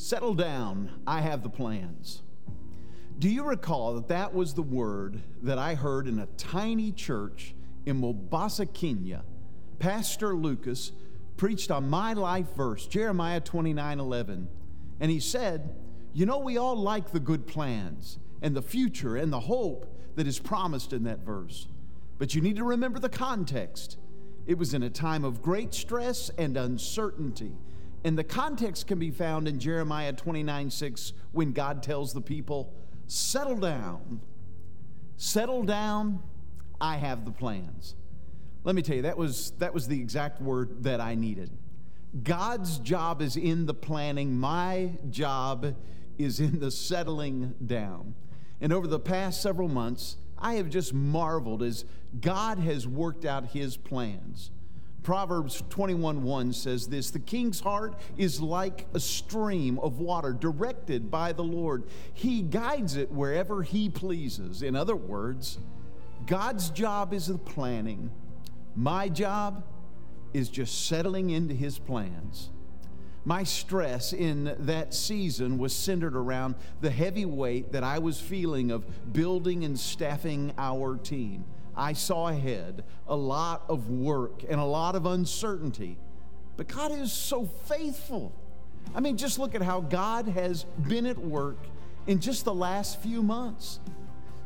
Settle down, I have the plans. Do you recall that that was the word that I heard in a tiny church in Mombasa, Kenya? Pastor Lucas preached on my life verse, Jeremiah 29:11. And he said, you know, we all like the good plans and the future and the hope that is promised in that verse. But you need to remember the context. It was in a time of great stress and uncertainty. And the context can be found in Jeremiah 29:6 when God tells the people, settle down, I have the plans. Let me tell you, that was the exact word that I needed. God's job is in the planning. My job is in the settling down. And over the past several months, I have just marveled as God has worked out his plans. Proverbs 21:1 says this, the king's heart is like a stream of water directed by the Lord. He guides it wherever he pleases. In other words, God's job is the planning. My job is just settling into his plans. My stress in that season was centered around the heavy weight that I was feeling of building and staffing our team. I saw ahead a lot of work and a lot of uncertainty, but God is so faithful. I mean, just look at how God has been at work in just the last few months.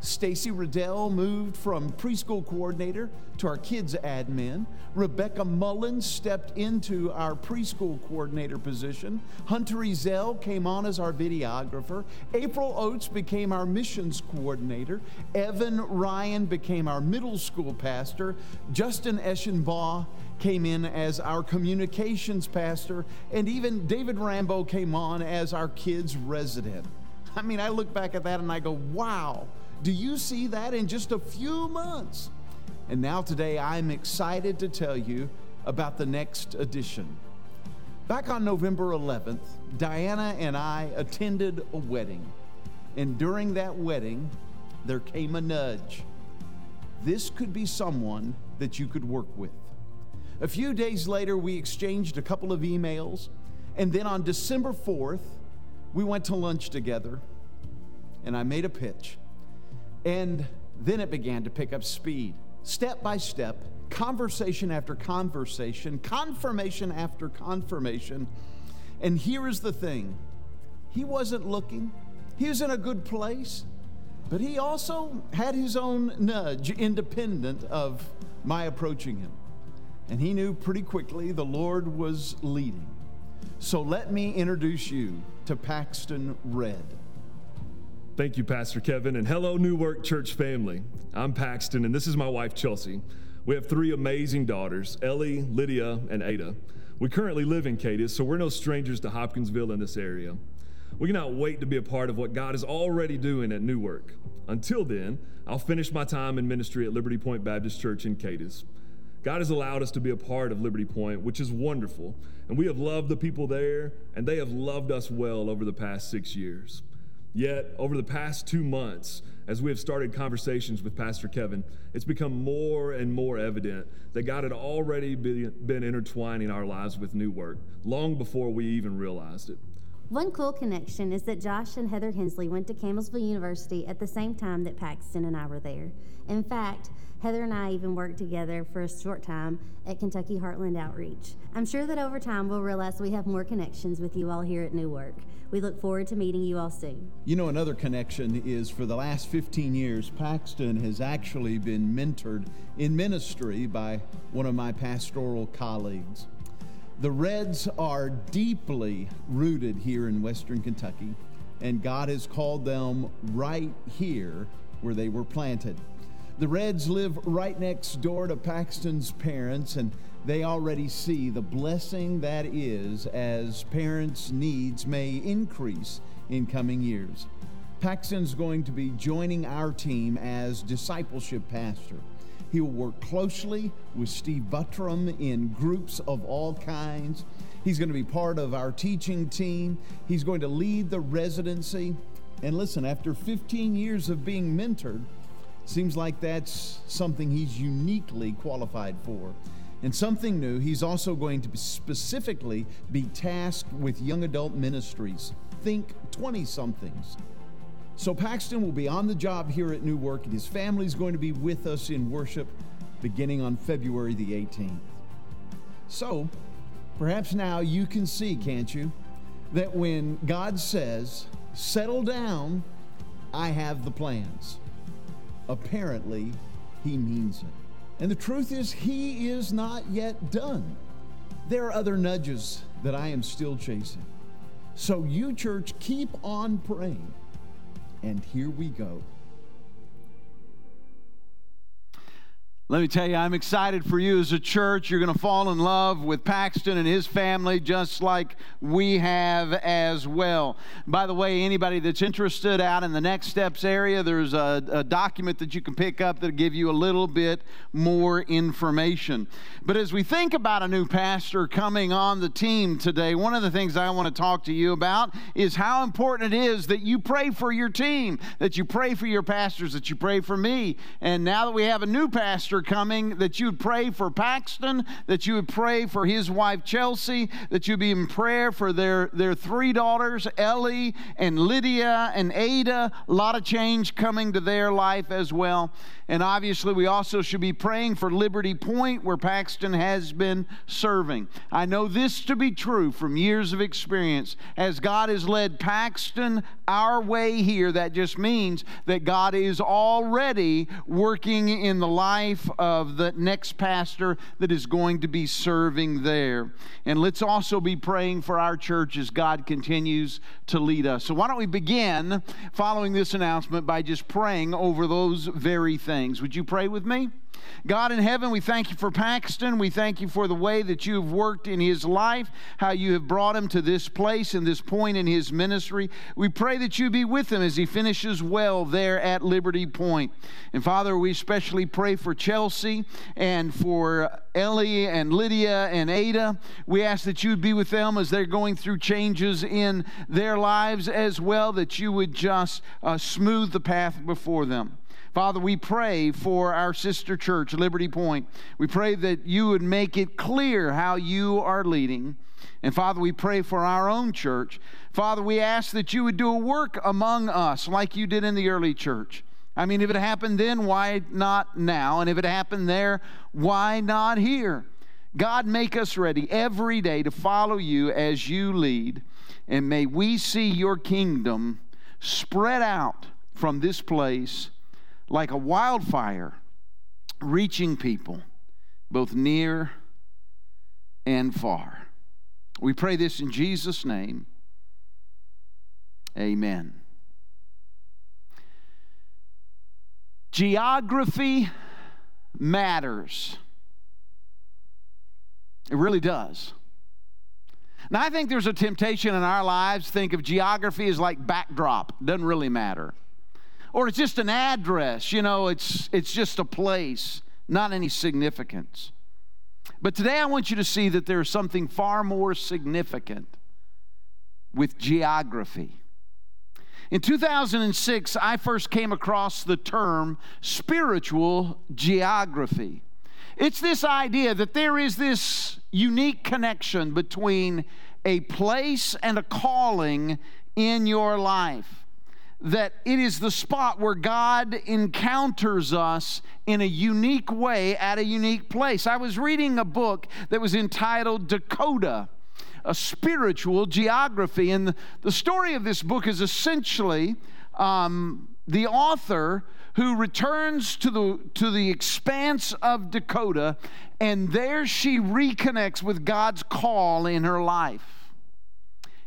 Stacy Riddell moved from preschool coordinator to our kids admin. Rebecca Mullins stepped into our preschool coordinator position. Hunter Ezell came on as our videographer. April Oates became our missions coordinator. Evan Ryan became our middle school pastor. Justin Eschenbaugh came in as our communications pastor. And even David Rambo came on as our kids resident. I mean, I look back at that and I go, wow. Do you see that in just a few months? And now today, I'm excited to tell you about the next edition. Back on November 11th, Diana and I attended a wedding. And during that wedding, there came a nudge. This could be someone that you could work with. A few days later, we exchanged a couple of emails. And then on December 4th, we went to lunch together. And I made a pitch. And then it began to pick up speed. Step by step, conversation after conversation, confirmation after confirmation. And here is the thing. He wasn't looking. He was in a good place. But he also had his own nudge independent of my approaching him. And he knew pretty quickly the Lord was leading. So let me introduce you to Paxton Red. Thank you, Pastor Kevin, and hello, New Work Church family. I'm Paxton, and this is my wife, Chelsea. We have three amazing daughters, Ellie, Lydia, and Ada. We currently live in Cadiz, so we're no strangers to Hopkinsville in this area. We cannot wait to be a part of what God is already doing at New Work. Until then, I'll finish my time in ministry at Liberty Point Baptist Church in Cadiz. God has allowed us to be a part of Liberty Point, which is wonderful, and we have loved the people there, and they have loved us well over the past 6 years. Yet, over the past 2 months, as we have started conversations with Pastor Kevin, it's become more and more evident that God had already been intertwining our lives with New Work, long before we even realized it. One cool connection is that Josh and Heather Hensley went to Campbellsville University at the same time that Paxton and I were there. In fact, Heather and I even worked together for a short time at Kentucky Heartland Outreach. I'm sure that over time we'll realize we have more connections with you all here at New Work. We look forward to meeting you all soon. You know, another connection is for the last 15 years, Paxton has actually been mentored in ministry by one of my pastoral colleagues. The Reds are deeply rooted here in Western Kentucky, and God has called them right here where they were planted. The Reds live right next door to Paxton's parents, and they already see the blessing that is as parents' needs may increase in coming years. Paxton's going to be joining our team as discipleship pastor. He will work closely with Steve Buttram in groups of all kinds. He's going to be part of our teaching team. He's going to lead the residency. And listen, after 15 years of being mentored, seems like that's something he's uniquely qualified for. and something new. He's also going to specifically be tasked with young adult ministries. Think 20-somethings. So Paxton will be on the job here at New Work, and his family is going to be with us in worship beginning on February the 18th. So perhaps now you can see, can't you, that when God says, "Settle down, I have the plans," apparently he means it. And the truth is, he is not yet done. There are other nudges that I am still chasing. So you, church, keep on praying. And here we go. Let me tell you, I'm excited for you as a church. You're going to fall in love with Paxton and his family just like we have as well. By the way, anybody that's interested out in the Next Steps area, there's a document that you can pick up that'll give you a little bit more information. But as we think about a new pastor coming on the team today, one of the things I want to talk to you about is how important it is that you pray for your team, that you pray for your pastors, that you pray for me. And now that we have a new pastor coming, that you would pray for Paxton, that you would pray for his wife Chelsea, that you'd be in prayer for their three daughters, Ellie and Lydia and Ada. A lot of change coming to their life as well. And obviously we also should be praying for Liberty Point, where Paxton has been serving. I know this to be true from years of experience. As God has led Paxton our way here, that just means that God is already working in the life of the next pastor that is going to be serving there. And let's also be praying for our church as God continues to lead us. So why don't we begin following this announcement by just praying over those very things. Would you pray with me? God in heaven, we thank you for Paxton. We thank you for the way that you've worked in his life, how you have brought him to this place and this point in his ministry. We pray that you be with him as he finishes well there at Liberty Point. And Father, we especially pray for Chelsea and for Ellie and Lydia and Ada. We ask that you would be with them as they're going through changes in their lives as well, that you would just smooth the path before them. Father, we pray for our sister church, Liberty Point. We pray that you would make it clear how you are leading. And Father, we pray for our own church. Father, we ask that you would do a work among us like you did in the early church. I mean, if it happened then, why not now? And if it happened there, why not here? God, make us ready every day to follow you as you lead. And may we see your kingdom spread out from this place like a wildfire, reaching people both near and far. We pray this in Jesus' name. Amen. Geography matters. It really does. Now, I think there's a temptation in our lives to think of geography as like backdrop. It doesn't really matter. Or it's just an address, you know, it's just a place, not any significance. But today I want you to see that there's something far more significant with geography. In 2006, I first came across the term spiritual geography. It's this idea that there is this unique connection between a place and a calling in your life, that it is the spot where God encounters us in a unique way at a unique place. I was reading a book that was entitled Dakota, a Spiritual Geography, and the story of this book is essentially the author who returns to the expanse of Dakota, and there she reconnects with God's call in her life.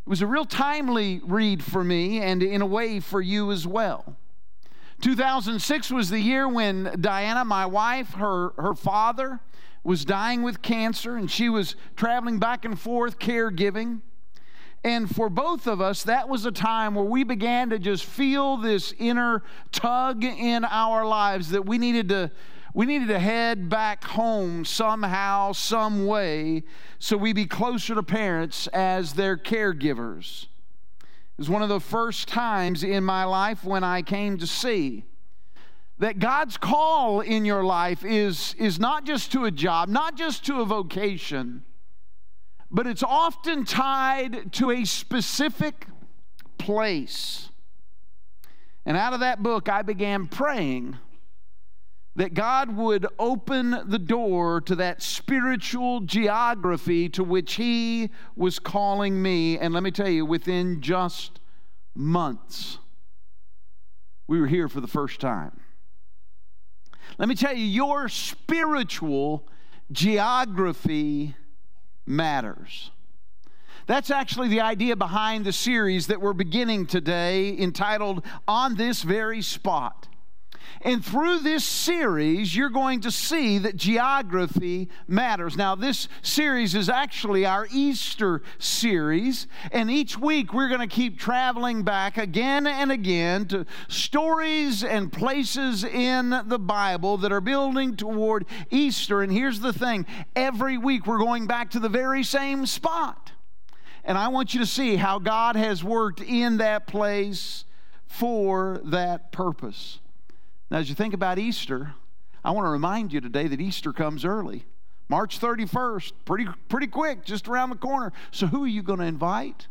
It was a real timely read for me, and in a way for you as well. 2006 was the year when Diana, my wife, her father was dying with cancer, and she was traveling back and forth caregiving. And for both of us, that was a time where we began to just feel this inner tug in our lives that we needed to head back home somehow, some way, so we'd be closer to parents as their caregivers. It was one of the first times in my life when I came to see that God's call in your life is not just to a job, not just to a vocation, but it's often tied to a specific place. And out of that book, I began praying that God would open the door to that spiritual geography to which He was calling me. And let me tell you, within just months, we were here for the first time. Let me tell you, your spiritual geography matters. That's actually the idea behind the series that we're beginning today, entitled On This Very Spot. And through this series, you're going to see that geography matters. Now, this series is actually our Easter series, and each week we're going to keep traveling back again and again to stories and places in the Bible that are building toward Easter. And here's the thing, every week we're going back to the very same spot. And I want you to see how God has worked in that place for that purpose. Now, as you think about Easter, I want to remind you today that Easter comes early. March 31st, pretty quick, just around the corner. So who are you going to invite?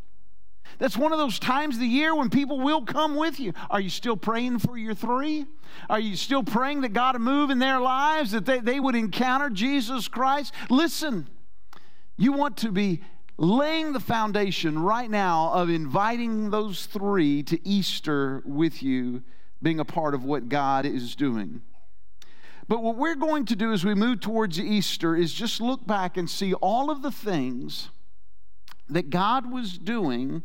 That's one of those times of the year when people will come with you. Are you still praying for your three? Are you still praying that God would move in their lives, that they would encounter Jesus Christ? Listen, you want to be laying the foundation right now of inviting those three to Easter with you, being a part of what God is doing. But what we're going to do as we move towards Easter is just look back and see all of the things that God was doing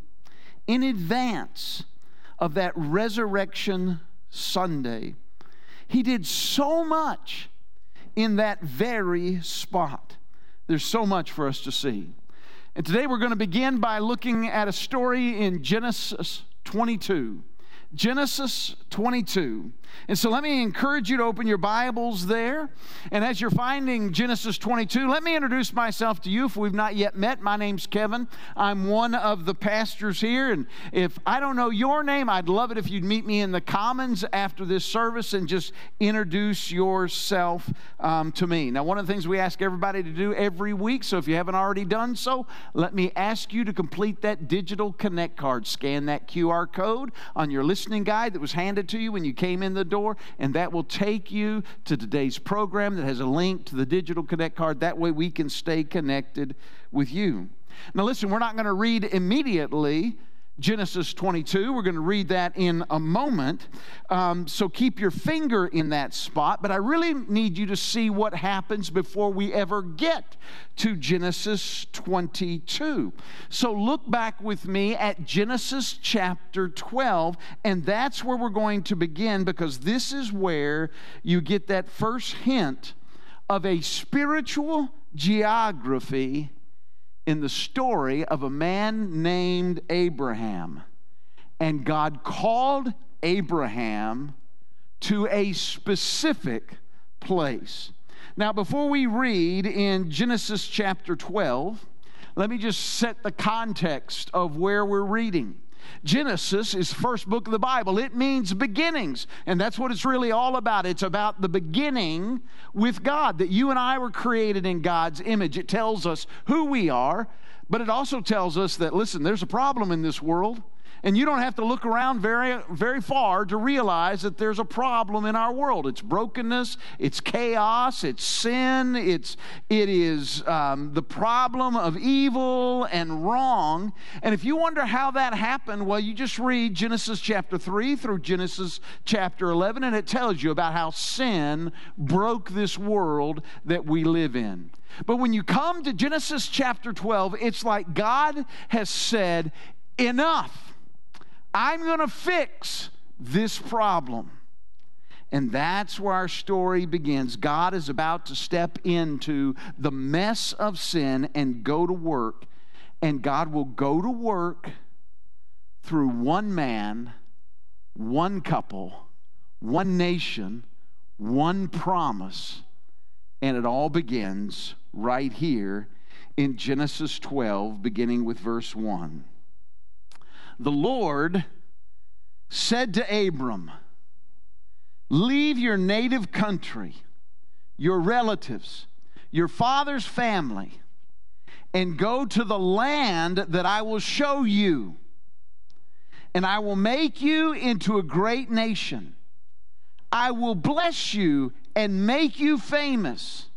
in advance of that Resurrection Sunday. He did so much in that very spot. There's so much for us to see. And today we're going to begin by looking at a story in Genesis 22. Genesis 22. And so let me encourage you to open your Bibles there. And as you're finding Genesis 22, let me introduce myself to you if we've not yet met. My name's Kevin. I'm one of the pastors here. And if I don't know your name, I'd love it if you'd meet me in the Commons after this service and just introduce yourself to me. Now, one of the things we ask everybody to do every week, so if you haven't already done so, let me ask you to complete that digital Connect card. Scan that QR code on your listening guide that was handed to you when you came in the door, and that will take you to today's program that has a link to the digital Connect card. That way we can stay connected with you. Now listen, we're not going to read immediately Genesis 22. We're going to read that in a moment. So keep your finger in that spot, but I really need you to see what happens before we ever get to Genesis 22. So look back with me at Genesis chapter 12, and that's where we're going to begin, because this is where you get that first hint of a spiritual geography in the story of a man named Abraham. And God called Abraham to a specific place. Now, before we read in Genesis chapter 12, let me just set the context of where we're reading. Genesis is the first book of the Bible. It means beginnings, and that's what it's really all about. It's about the beginning with God, that you and I were created in God's image. It tells us who we are, but it also tells us that, listen, there's a problem in this world, and you don't have to look around very, very far to realize that there's a problem in our world. It's brokenness, it's chaos, it's sin, it is the problem of evil and wrong. And if you wonder how that happened, well, you just read Genesis chapter 3 through Genesis chapter 11, and it tells you about how sin broke this world that we live in. But when you come to Genesis chapter 12, it's like God has said, enough. I'm going to fix this problem. And that's where our story begins. God is about to step into the mess of sin and go to work. And God will go to work through one man, one couple, one nation, one promise. And it all begins right here in Genesis 12, beginning with verse 1. The Lord said to Abram, Leave your native country, your relatives, your father's family, and go to the land that I will show you. And I will make you into a great nation. I will bless you and make you famous.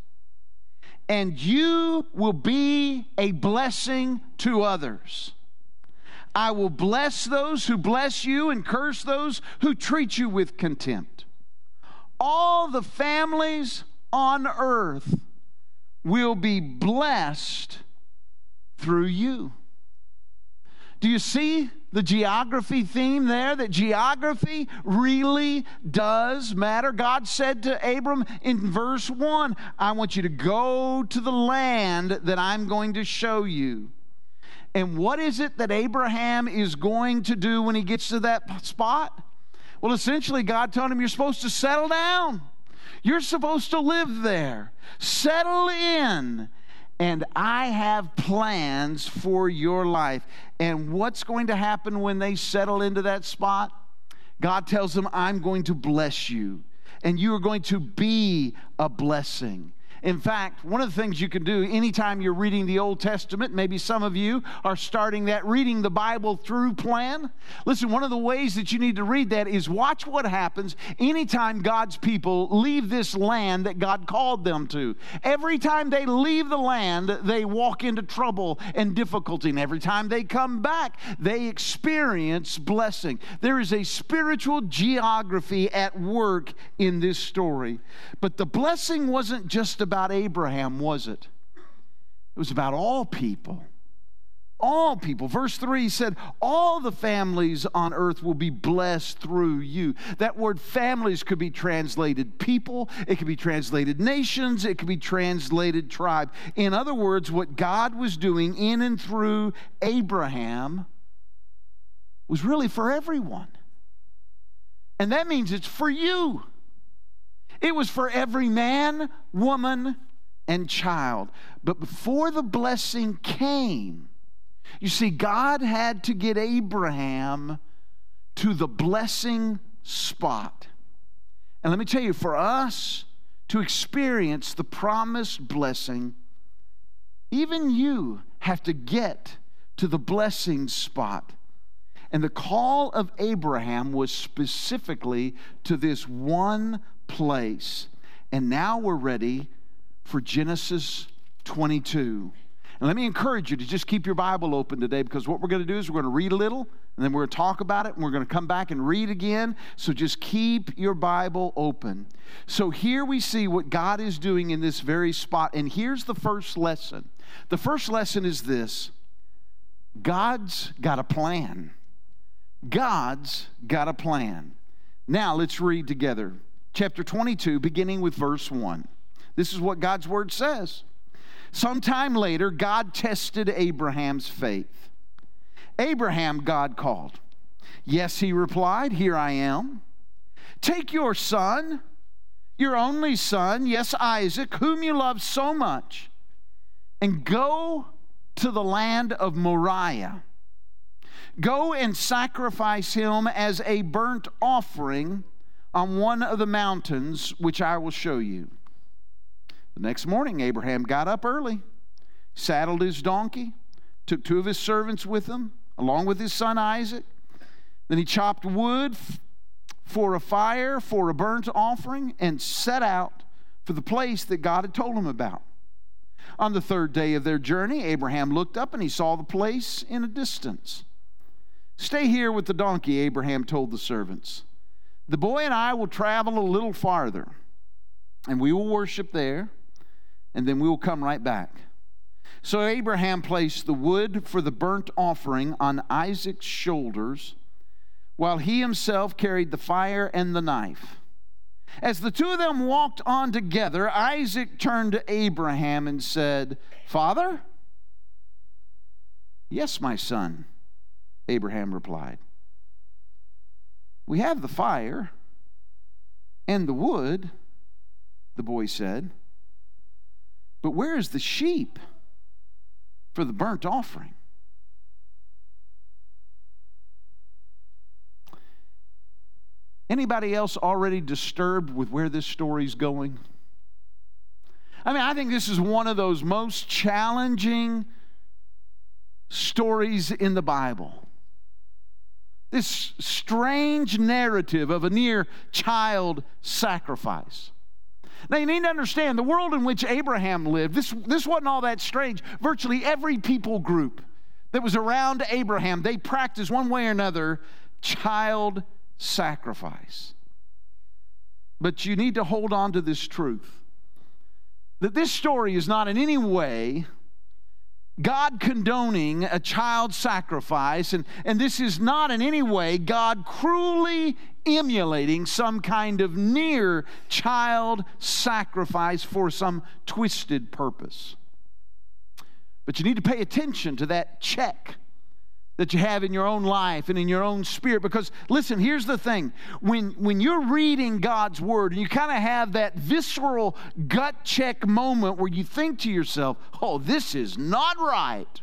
And you will be a blessing to others. I will bless those who bless you and curse those who treat you with contempt. All the families on earth will be blessed through you. Do you see the geography theme there? That geography really does matter. God said to Abram in verse 1, I want you to go to the land that I'm going to show you. And what is it that Abraham is going to do when he gets to that spot? Well, essentially, God told him, you're supposed to settle down. You're supposed to live there. Settle in. And I have plans for your life. And what's going to happen when they settle into that spot? God tells them, I'm going to bless you. And you are going to be a blessing. In fact, one of the things you can do anytime you're reading the Old Testament, maybe some of you are starting that reading the Bible through plan. Listen, one of the ways that you need to read that is watch what happens anytime God's people leave this land that God called them to. Every time they leave the land, they walk into trouble and difficulty. And every time they come back, they experience blessing. There is a spiritual geography at work in this story. But the blessing wasn't just about Abraham, was it? It was about all people. All people. Verse 3 said, all the families on earth will be blessed through you. That word families could be translated people. It could be translated nations. It could be translated tribe. In other words, what God was doing in and through Abraham was really for everyone. And that means it's for you. It was for every man, woman, and child. But before the blessing came, you see, God had to get Abraham to the blessing spot. And let me tell you, for us to experience the promised blessing, even you have to get to the blessing spot. And the call of Abraham was specifically to this one place. And now we're ready for Genesis 22. And let me encourage you to just keep your Bible open today, because what we're going to do is we're going to read a little, and then we're going to talk about it, and we're going to come back and read again. So just keep your Bible open. So here we see what God is doing in this very spot. And here's the first lesson. The first lesson is this: God's got a plan. God's got a plan. Now let's read together. Chapter 22, beginning with verse 1. This is what God's word says. Sometime later, God tested Abraham's faith. Abraham, God called. Yes, he replied, here I am. Take your son, your only son, yes, Isaac, whom you love so much, and go to the land of Moriah. Go and sacrifice him as a burnt offering on one of the mountains which I will show you. The next morning, Abraham got up early, saddled his donkey, took two of his servants with him, along with his son Isaac. Then he chopped wood for a fire, for a burnt offering, and set out for the place that God had told him about. On the third day of their journey, Abraham looked up and he saw the place in a distance. Stay here with the donkey, Abraham told the servants. The boy and I will travel a little farther, and we will worship there, and then we will come right back. So Abraham placed the wood for the burnt offering on Isaac's shoulders, while he himself carried the fire and the knife. As the two of them walked on together, Isaac turned to Abraham and said, Father? Yes, my son, Abraham replied. We have the fire and the wood, the boy said, but where is the sheep for the burnt offering? Anybody else already disturbed with where this story's going? I mean, I think this is one of those most challenging stories in the Bible. This strange narrative of a near child sacrifice. Now, you need to understand, the world in which Abraham lived, this wasn't all that strange. Virtually every people group that was around Abraham, they practiced one way or another child sacrifice. But you need to hold on to this truth, that this story is not in any way God condoning a child sacrifice, and this is not in any way God cruelly emulating some kind of near child sacrifice for some twisted purpose. But you need to pay attention to that check that you have in your own life and in your own spirit. Because, listen, here's the thing. When you're reading God's Word and you kind of have that visceral gut check moment where you think to yourself, oh, this is not right,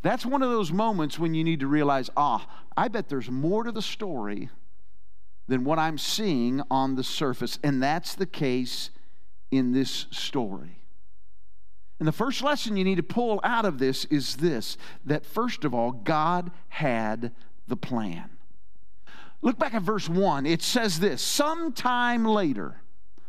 that's one of those moments when you need to realize, I bet there's more to the story than what I'm seeing on the surface. And that's the case in this story. And the first lesson you need to pull out of this is this, that first of all, God had the plan. Look back at verse 1. It says this, sometime later.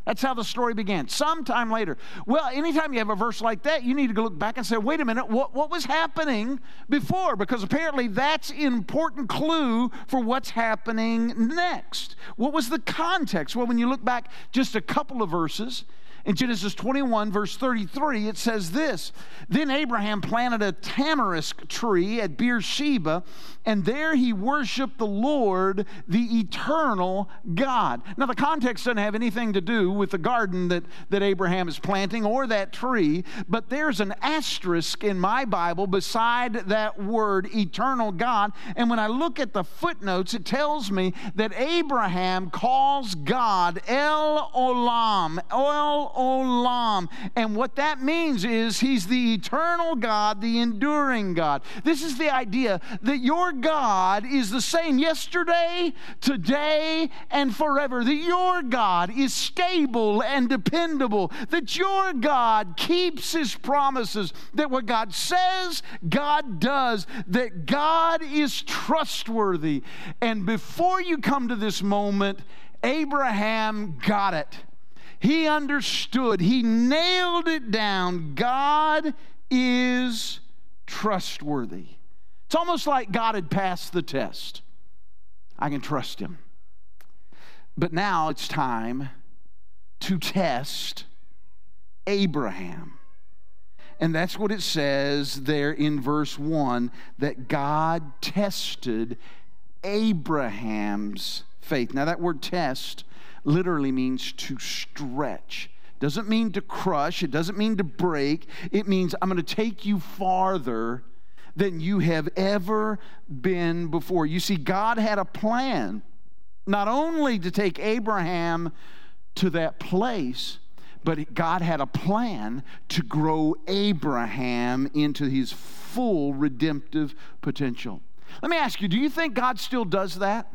That's how the story began, sometime later. Well, anytime you have a verse like that, you need to go look back and say, wait a minute, what was happening before? Because apparently that's an important clue for what's happening next. What was the context? Well, when you look back just a couple of verses, in Genesis 21, verse 33, it says this, then Abraham planted a tamarisk tree at Beersheba, and there he worshiped the Lord, the eternal God. Now, the context doesn't have anything to do with the garden that Abraham is planting or that tree, but there's an asterisk in my Bible beside that word, eternal God. And when I look at the footnotes, it tells me that Abraham calls God El Olam, El Olam. And what that means is he's the eternal God, the enduring God. This is the idea that your God is the same yesterday, today, and forever. That your God is stable and dependable. That your God keeps his promises. That what God says, God does. That God is trustworthy. And before you come to this moment, Abraham got it. He understood. He nailed it down. God is trustworthy. It's almost like God had passed the test. I can trust him. But now it's time to test Abraham. And that's what it says there in verse 1, that God tested Abraham's faith. Now that word test literally means to stretch. Doesn't mean to crush. It doesn't mean to break. It means I'm going to take you farther than you have ever been before. You see, God had a plan not only to take Abraham to that place, but God had a plan to grow Abraham into his full redemptive potential. Let me ask you, do you think God still does that?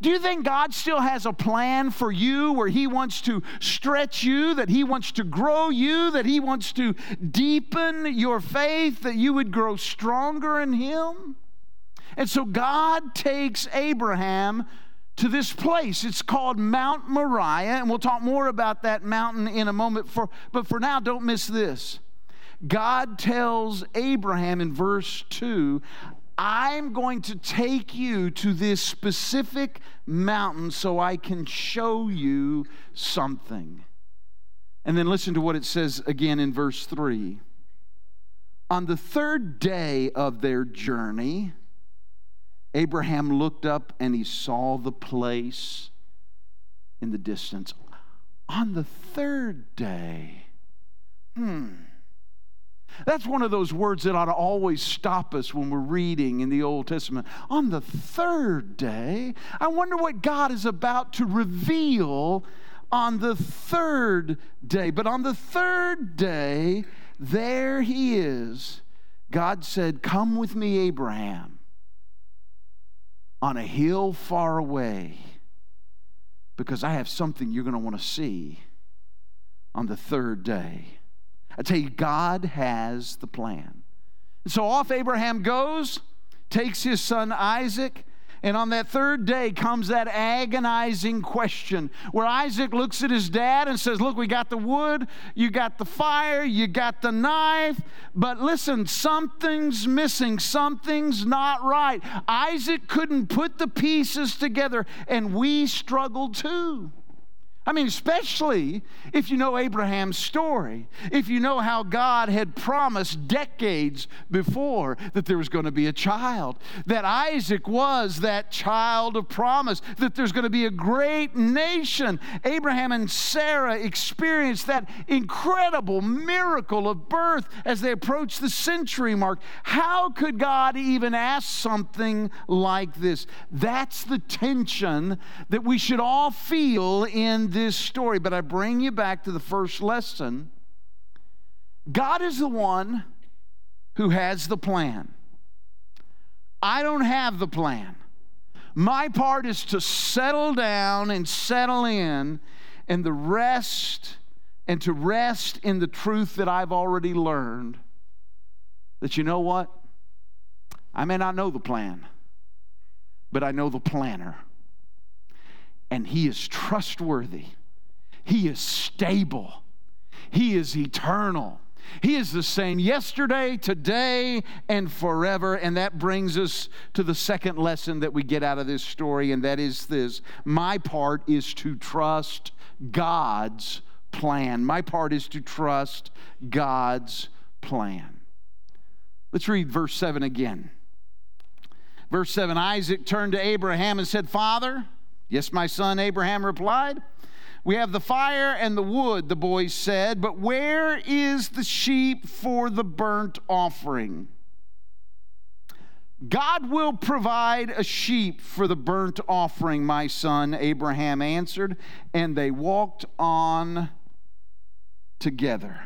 Do you think God still has a plan for you where he wants to stretch you, that he wants to grow you, that he wants to deepen your faith, that you would grow stronger in him? And so God takes Abraham to this place. It's called Mount Moriah, and we'll talk more about that mountain in a moment. But for now, don't miss this. God tells Abraham in verse 2, I'm going to take you to this specific mountain so I can show you something. And then listen to what it says again in verse 3. On the third day of their journey, Abraham looked up and he saw the place in the distance. On the third day. That's one of those words that ought to always stop us when we're reading in the Old Testament. On the third day, I wonder what God is about to reveal on the third day. But on the third day, there he is. God said, come with me, Abraham, on a hill far away, because I have something you're going to want to see on the third day. I tell you, God has the plan. And so off Abraham goes, takes his son Isaac, and on that third day comes that agonizing question where Isaac looks at his dad and says, look, we got the wood, you got the fire, you got the knife, but listen, something's missing, something's not right. Isaac couldn't put the pieces together, and we struggle too. I mean, especially if you know Abraham's story, if you know how God had promised decades before that there was going to be a child, that Isaac was that child of promise, that there's going to be a great nation. Abraham and Sarah experienced that incredible miracle of birth as they approached the century mark. How could God even ask something like this? That's the tension that we should all feel in this story. But I bring you back to the first lesson. God is the one who has the plan. I don't have the plan. My part is to settle down and settle in, and the rest, and to rest in the truth that I've already learned, that you know what? I may not know the plan, but I know the planner. And he is trustworthy. He is stable. He is eternal. He is the same yesterday, today, and forever. And that brings us to the second lesson that we get out of this story, and that is this. My part is to trust God's plan. My part is to trust God's plan. Let's read verse 7 again. Verse 7, Isaac turned to Abraham and said, Father... Yes, my son, Abraham replied. We have the fire and the wood, the boy said, but where is the sheep for the burnt offering? God will provide a sheep for the burnt offering, my son, Abraham answered, and they walked on together.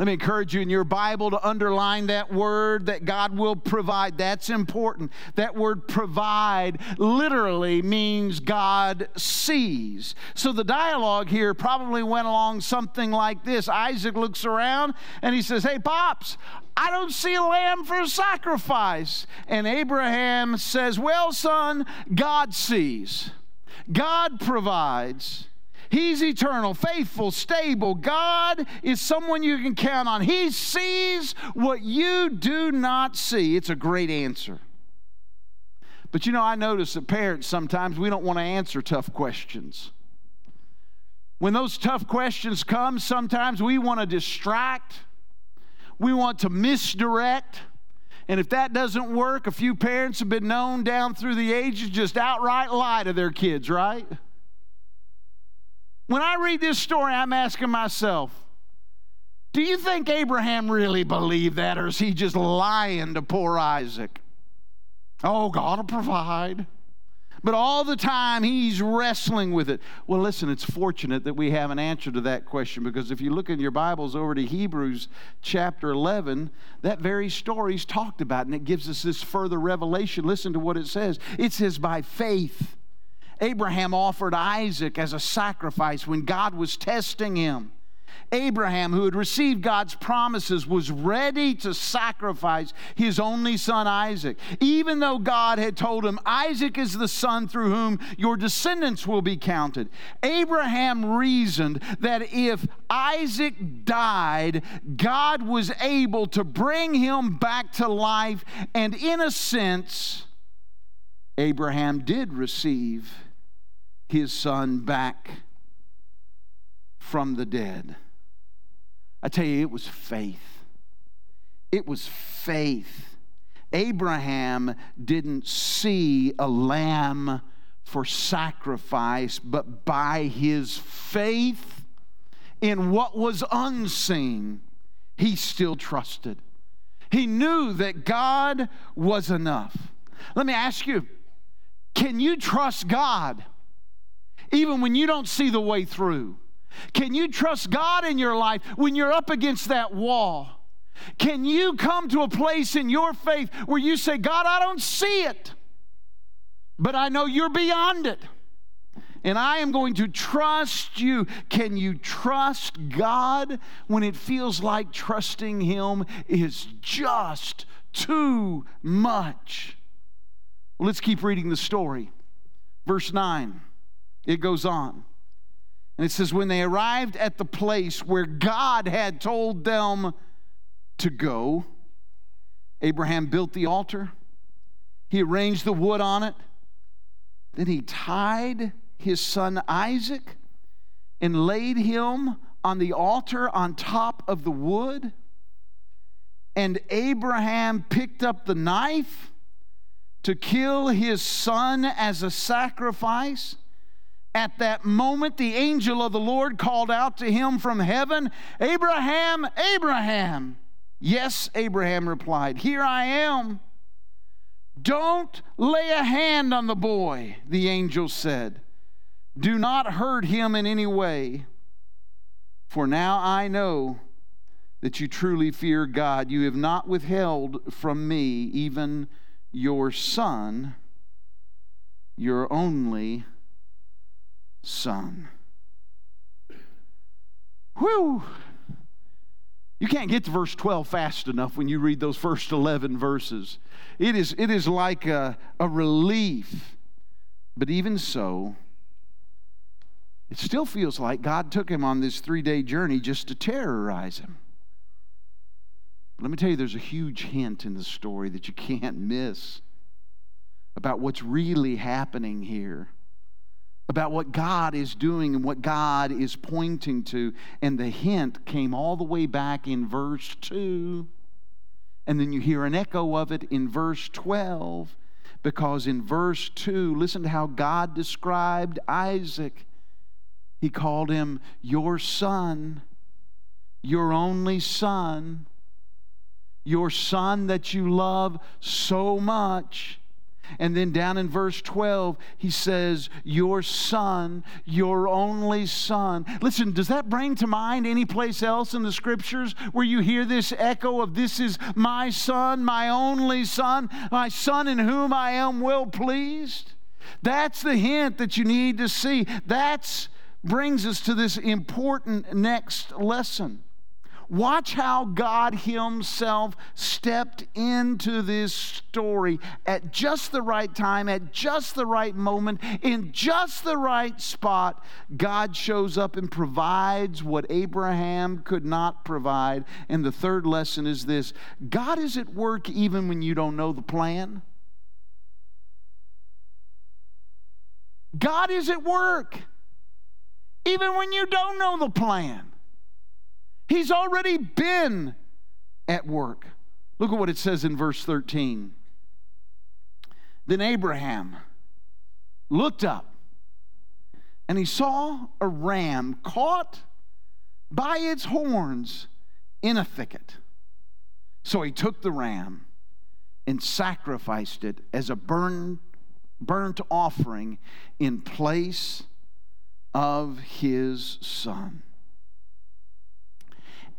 Let me encourage you in your Bible to underline that word that God will provide. That's important. That word provide literally means God sees. So the dialogue here probably went along something like this. Isaac looks around and he says, hey, Pops, I don't see a lamb for a sacrifice. And Abraham says, well, son, God sees. God provides. He's eternal, faithful, stable. God is someone you can count on. He sees what you do not see. It's a great answer. But you know, I notice that parents sometimes, we don't want to answer tough questions. When those tough questions come, sometimes we want to distract. We want to misdirect. And if that doesn't work, a few parents have been known down through the ages just outright lie to their kids, right? When I read this story, I'm asking myself, do you think Abraham really believed that, or is he just lying to poor Isaac? Oh, God will provide. But all the time, he's wrestling with it. Well, listen, it's fortunate that we have an answer to that question, because if you look in your Bibles over to Hebrews chapter 11, that very story is talked about, and it gives us this further revelation. Listen to what it says. It says, by faith, Abraham offered Isaac as a sacrifice when God was testing him. Abraham, who had received God's promises, was ready to sacrifice his only son Isaac, even though God had told him, Isaac is the son through whom your descendants will be counted. Abraham reasoned that if Isaac died, God was able to bring him back to life, and in a sense, Abraham did receive his son back from the dead. I tell you, it was faith. It was faith. Abraham didn't see a lamb for sacrifice, but by his faith in what was unseen, he still trusted. He knew that God was enough. Let me ask you, can you trust God even when you don't see the way through? Can you trust God in your life when you're up against that wall? Can you come to a place in your faith where you say, God, I don't see it, but I know you're beyond it, and I am going to trust you. Can you trust God when it feels like trusting Him is just too much? Well, let's keep reading the story. Verse 9, it goes on. And it says, when they arrived at the place where God had told them to go, Abraham built the altar. He arranged the wood on it. Then he tied his son Isaac and laid him on the altar on top of the wood. And Abraham picked up the knife to kill his son as a sacrifice. At that moment, the angel of the Lord called out to him from heaven, "Abraham, Abraham." "Yes," Abraham replied, "here I am." "Don't lay a hand on the boy," the angel said. "Do not hurt him in any way. For now I know that you truly fear God. You have not withheld from me even your son, your only son." Whew! You can't get to verse 12 fast enough when you read those first 11 verses. It is like a relief. But even so, it still feels like God took him on this three-day journey just to terrorize him. But let me tell you, there's a huge hint in the story that you can't miss about what's really happening here, about what God is doing and what God is pointing to. And the hint came all the way back in verse 2. And then you hear an echo of it in verse 12. Because in verse 2, listen to how God described Isaac. He called him your son, your only son, your son that you love so much. And then down in verse 12, he says, your son, your only son. Listen, does that bring to mind any place else in the Scriptures where you hear this echo of this is my son, my only son, my son in whom I am well pleased? That's the hint that you need to see. That brings us to this important next lesson. Watch how God Himself stepped into this story at just the right time, at just the right moment, in just the right spot. God shows up and provides what Abraham could not provide. And the third lesson is this: God is at work even when you don't know the plan. God is at work even when you don't know the plan. He's already been at work. Look at what it says in verse 13. Then Abraham looked up, and he saw a ram caught by its horns in a thicket. So he took the ram and sacrificed it as a burnt offering in place of his son.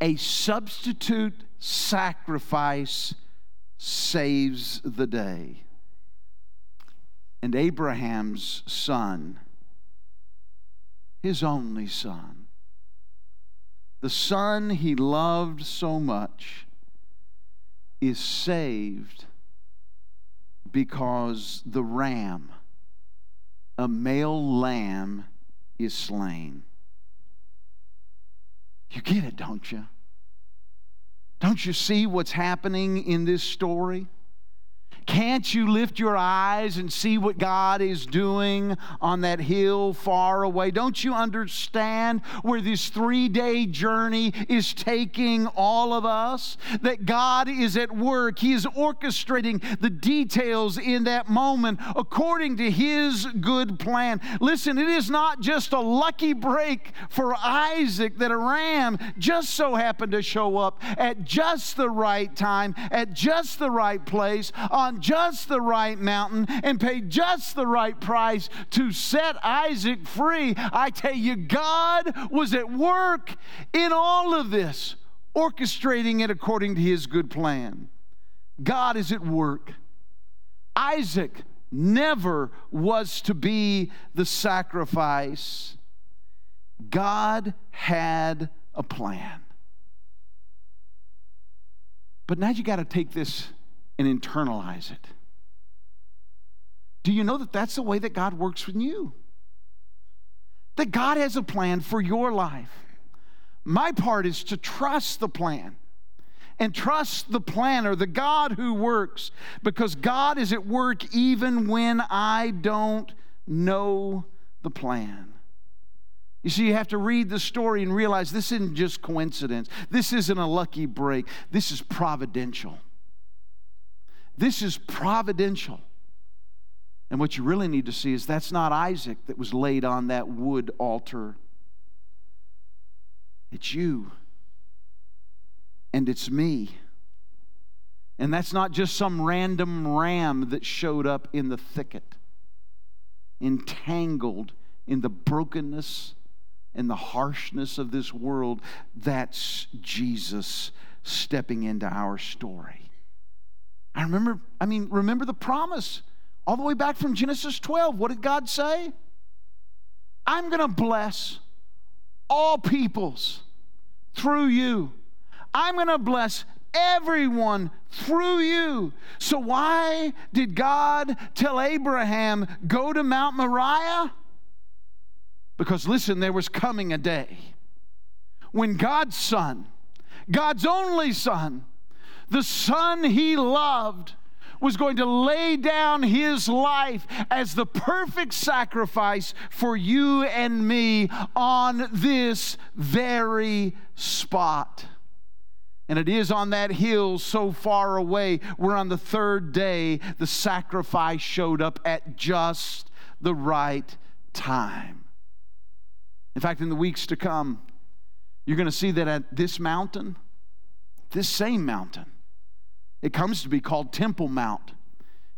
A substitute sacrifice saves the day. And Abraham's son, his only son, the son he loved so much, is saved because the ram, a male lamb, is slain. You get it, don't you? Don't you see what's happening in this story? Can't you lift your eyes and see what God is doing on that hill far away? Don't you understand where this three-day journey is taking all of us? That God is at work. He is orchestrating the details in that moment according to His good plan. Listen, it is not just a lucky break for Isaac that a ram just so happened to show up at just the right time, at just the right place, on just the right mountain, and pay just the right price to set Isaac free. I tell you, God was at work in all of this, orchestrating it according to His good plan. God is at work. Isaac never was to be the sacrifice. God had a plan. But now you got to take this and internalize it. Do you know that that's the way that God works with you? That God has a plan for your life. My part is to trust the plan and trust the planner, the God who works, because God is at work even when I don't know the plan. You see, you have to read the story and realize this isn't just coincidence. This isn't a lucky break. This is providential. This is providential. And what you really need to see is that's not Isaac that was laid on that wood altar. It's you. And it's me. And that's not just some random ram that showed up in the thicket, entangled in the brokenness and the harshness of this world. That's Jesus stepping into our story. Remember the promise all the way back from Genesis 12. What did God say? I'm going to bless all peoples through you. I'm going to bless everyone through you. So why did God tell Abraham, go to Mount Moriah? Because listen, there was coming a day when God's Son, God's only Son, the Son he loved, was going to lay down his life as the perfect sacrifice for you and me on this very spot. And it is on that hill so far away where on the third day the sacrifice showed up at just the right time. In fact, in the weeks to come, you're going to see that at this mountain, this same mountain, it comes to be called Temple Mount.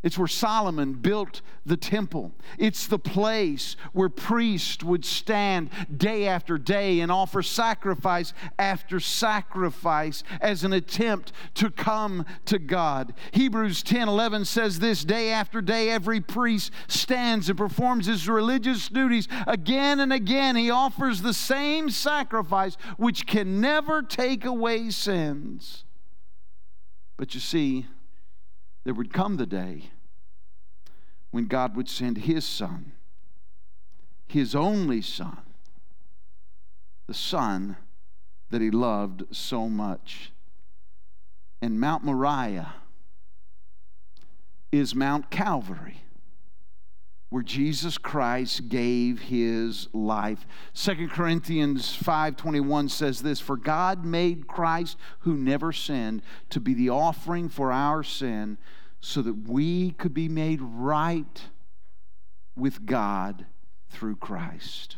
It's where Solomon built the temple. It's the place where priests would stand day after day and offer sacrifice after sacrifice as an attempt to come to God. Hebrews 10:11 says this, day after day every priest stands and performs his religious duties. Again and again he offers the same sacrifice which can never take away sins. But you see, there would come the day when God would send his Son, his only Son, the Son that he loved so much. And Mount Moriah is Mount Calvary, where Jesus Christ gave his life. 2 Corinthians 5:21 says this, for God made Christ, who never sinned, to be the offering for our sin, so that we could be made right with God through Christ.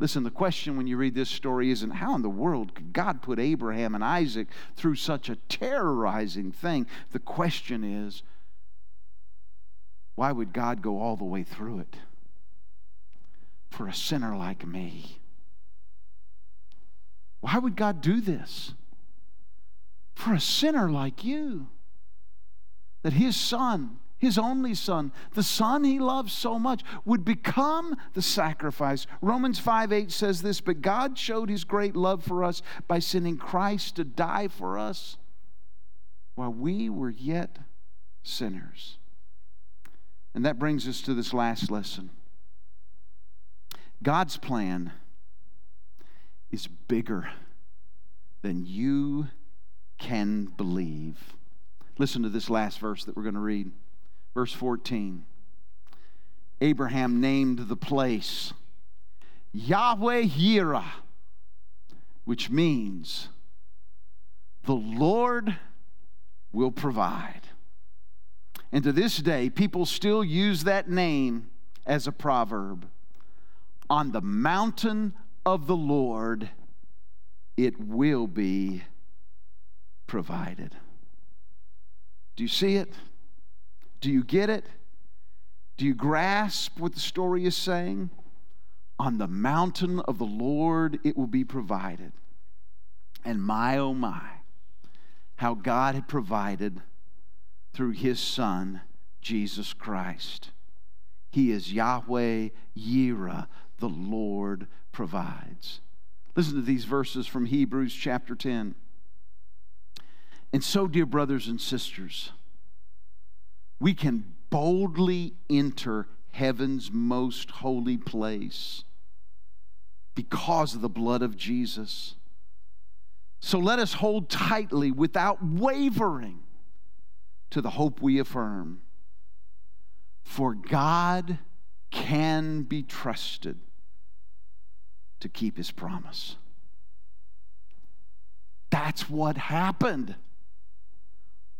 Listen, the question when you read this story isn't how in the world could God put Abraham and Isaac through such a terrorizing thing. The question is, why would God go all the way through it for a sinner like me? Why would God do this for a sinner like you? That his Son, his only Son, the Son he loves so much, would become the sacrifice. Romans 5:8 says this, but God showed his great love for us by sending Christ to die for us while we were yet sinners. And that brings us to this last lesson. God's plan is bigger than you can believe. Listen to this last verse that we're going to read. Verse 14. Abraham named the place Yahweh Yirah, which means the Lord will provide. And to this day, people still use that name as a proverb. On the mountain of the Lord, it will be provided. Do you see it? Do you get it? Do you grasp what the story is saying? On the mountain of the Lord, it will be provided. And my, oh my, how God had provided through his Son, Jesus Christ. He is Yahweh Yirah, the Lord provides. Listen to these verses from Hebrews chapter 10. And so, dear brothers and sisters, we can boldly enter heaven's most holy place because of the blood of Jesus. So let us hold tightly without wavering to the hope we affirm. For God can be trusted to keep his promise. That's what happened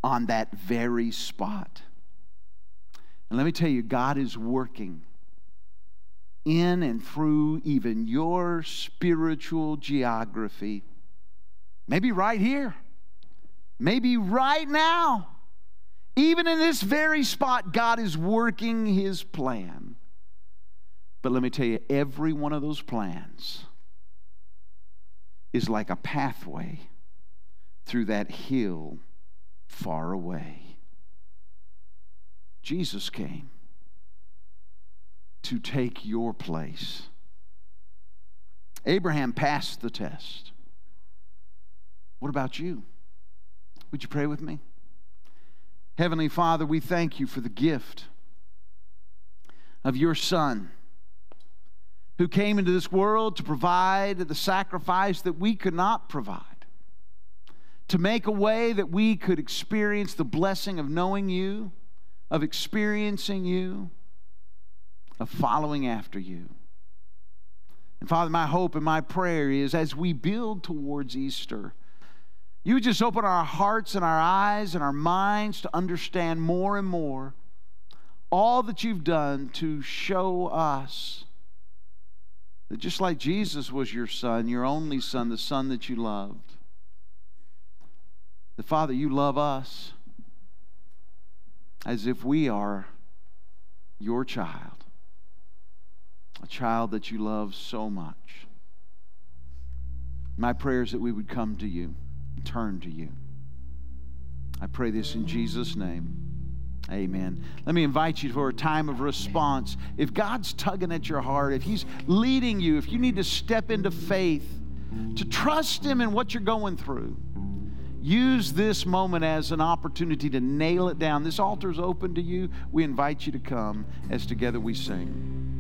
on that very spot. And let me tell you, God is working in and through even your spiritual geography. Maybe right here. Maybe right now. Even in this very spot, God is working his plan. But let me tell you, every one of those plans is like a pathway through that hill far away. Jesus came to take your place. Abraham passed the test. What about you? Would you pray with me? Heavenly Father, we thank you for the gift of your Son, who came into this world to provide the sacrifice that we could not provide, to make a way that we could experience the blessing of knowing you, of experiencing you, of following after you. And Father, my hope and my prayer is as we build towards Easter, you would just open our hearts and our eyes and our minds to understand more and more all that you've done to show us that just like Jesus was your Son, your only Son, the Son that you loved, that Father, you love us as if we are your child, a child that you love so much. My prayer is that we would come to you, turn to you. I pray this in Jesus' name. Amen. Let me invite you for a time of response. If God's tugging at your heart, if he's leading you, if you need to step into faith, to trust him in what you're going through, use this moment as an opportunity to nail it down. This altar is open to you. We invite you to come as together we sing.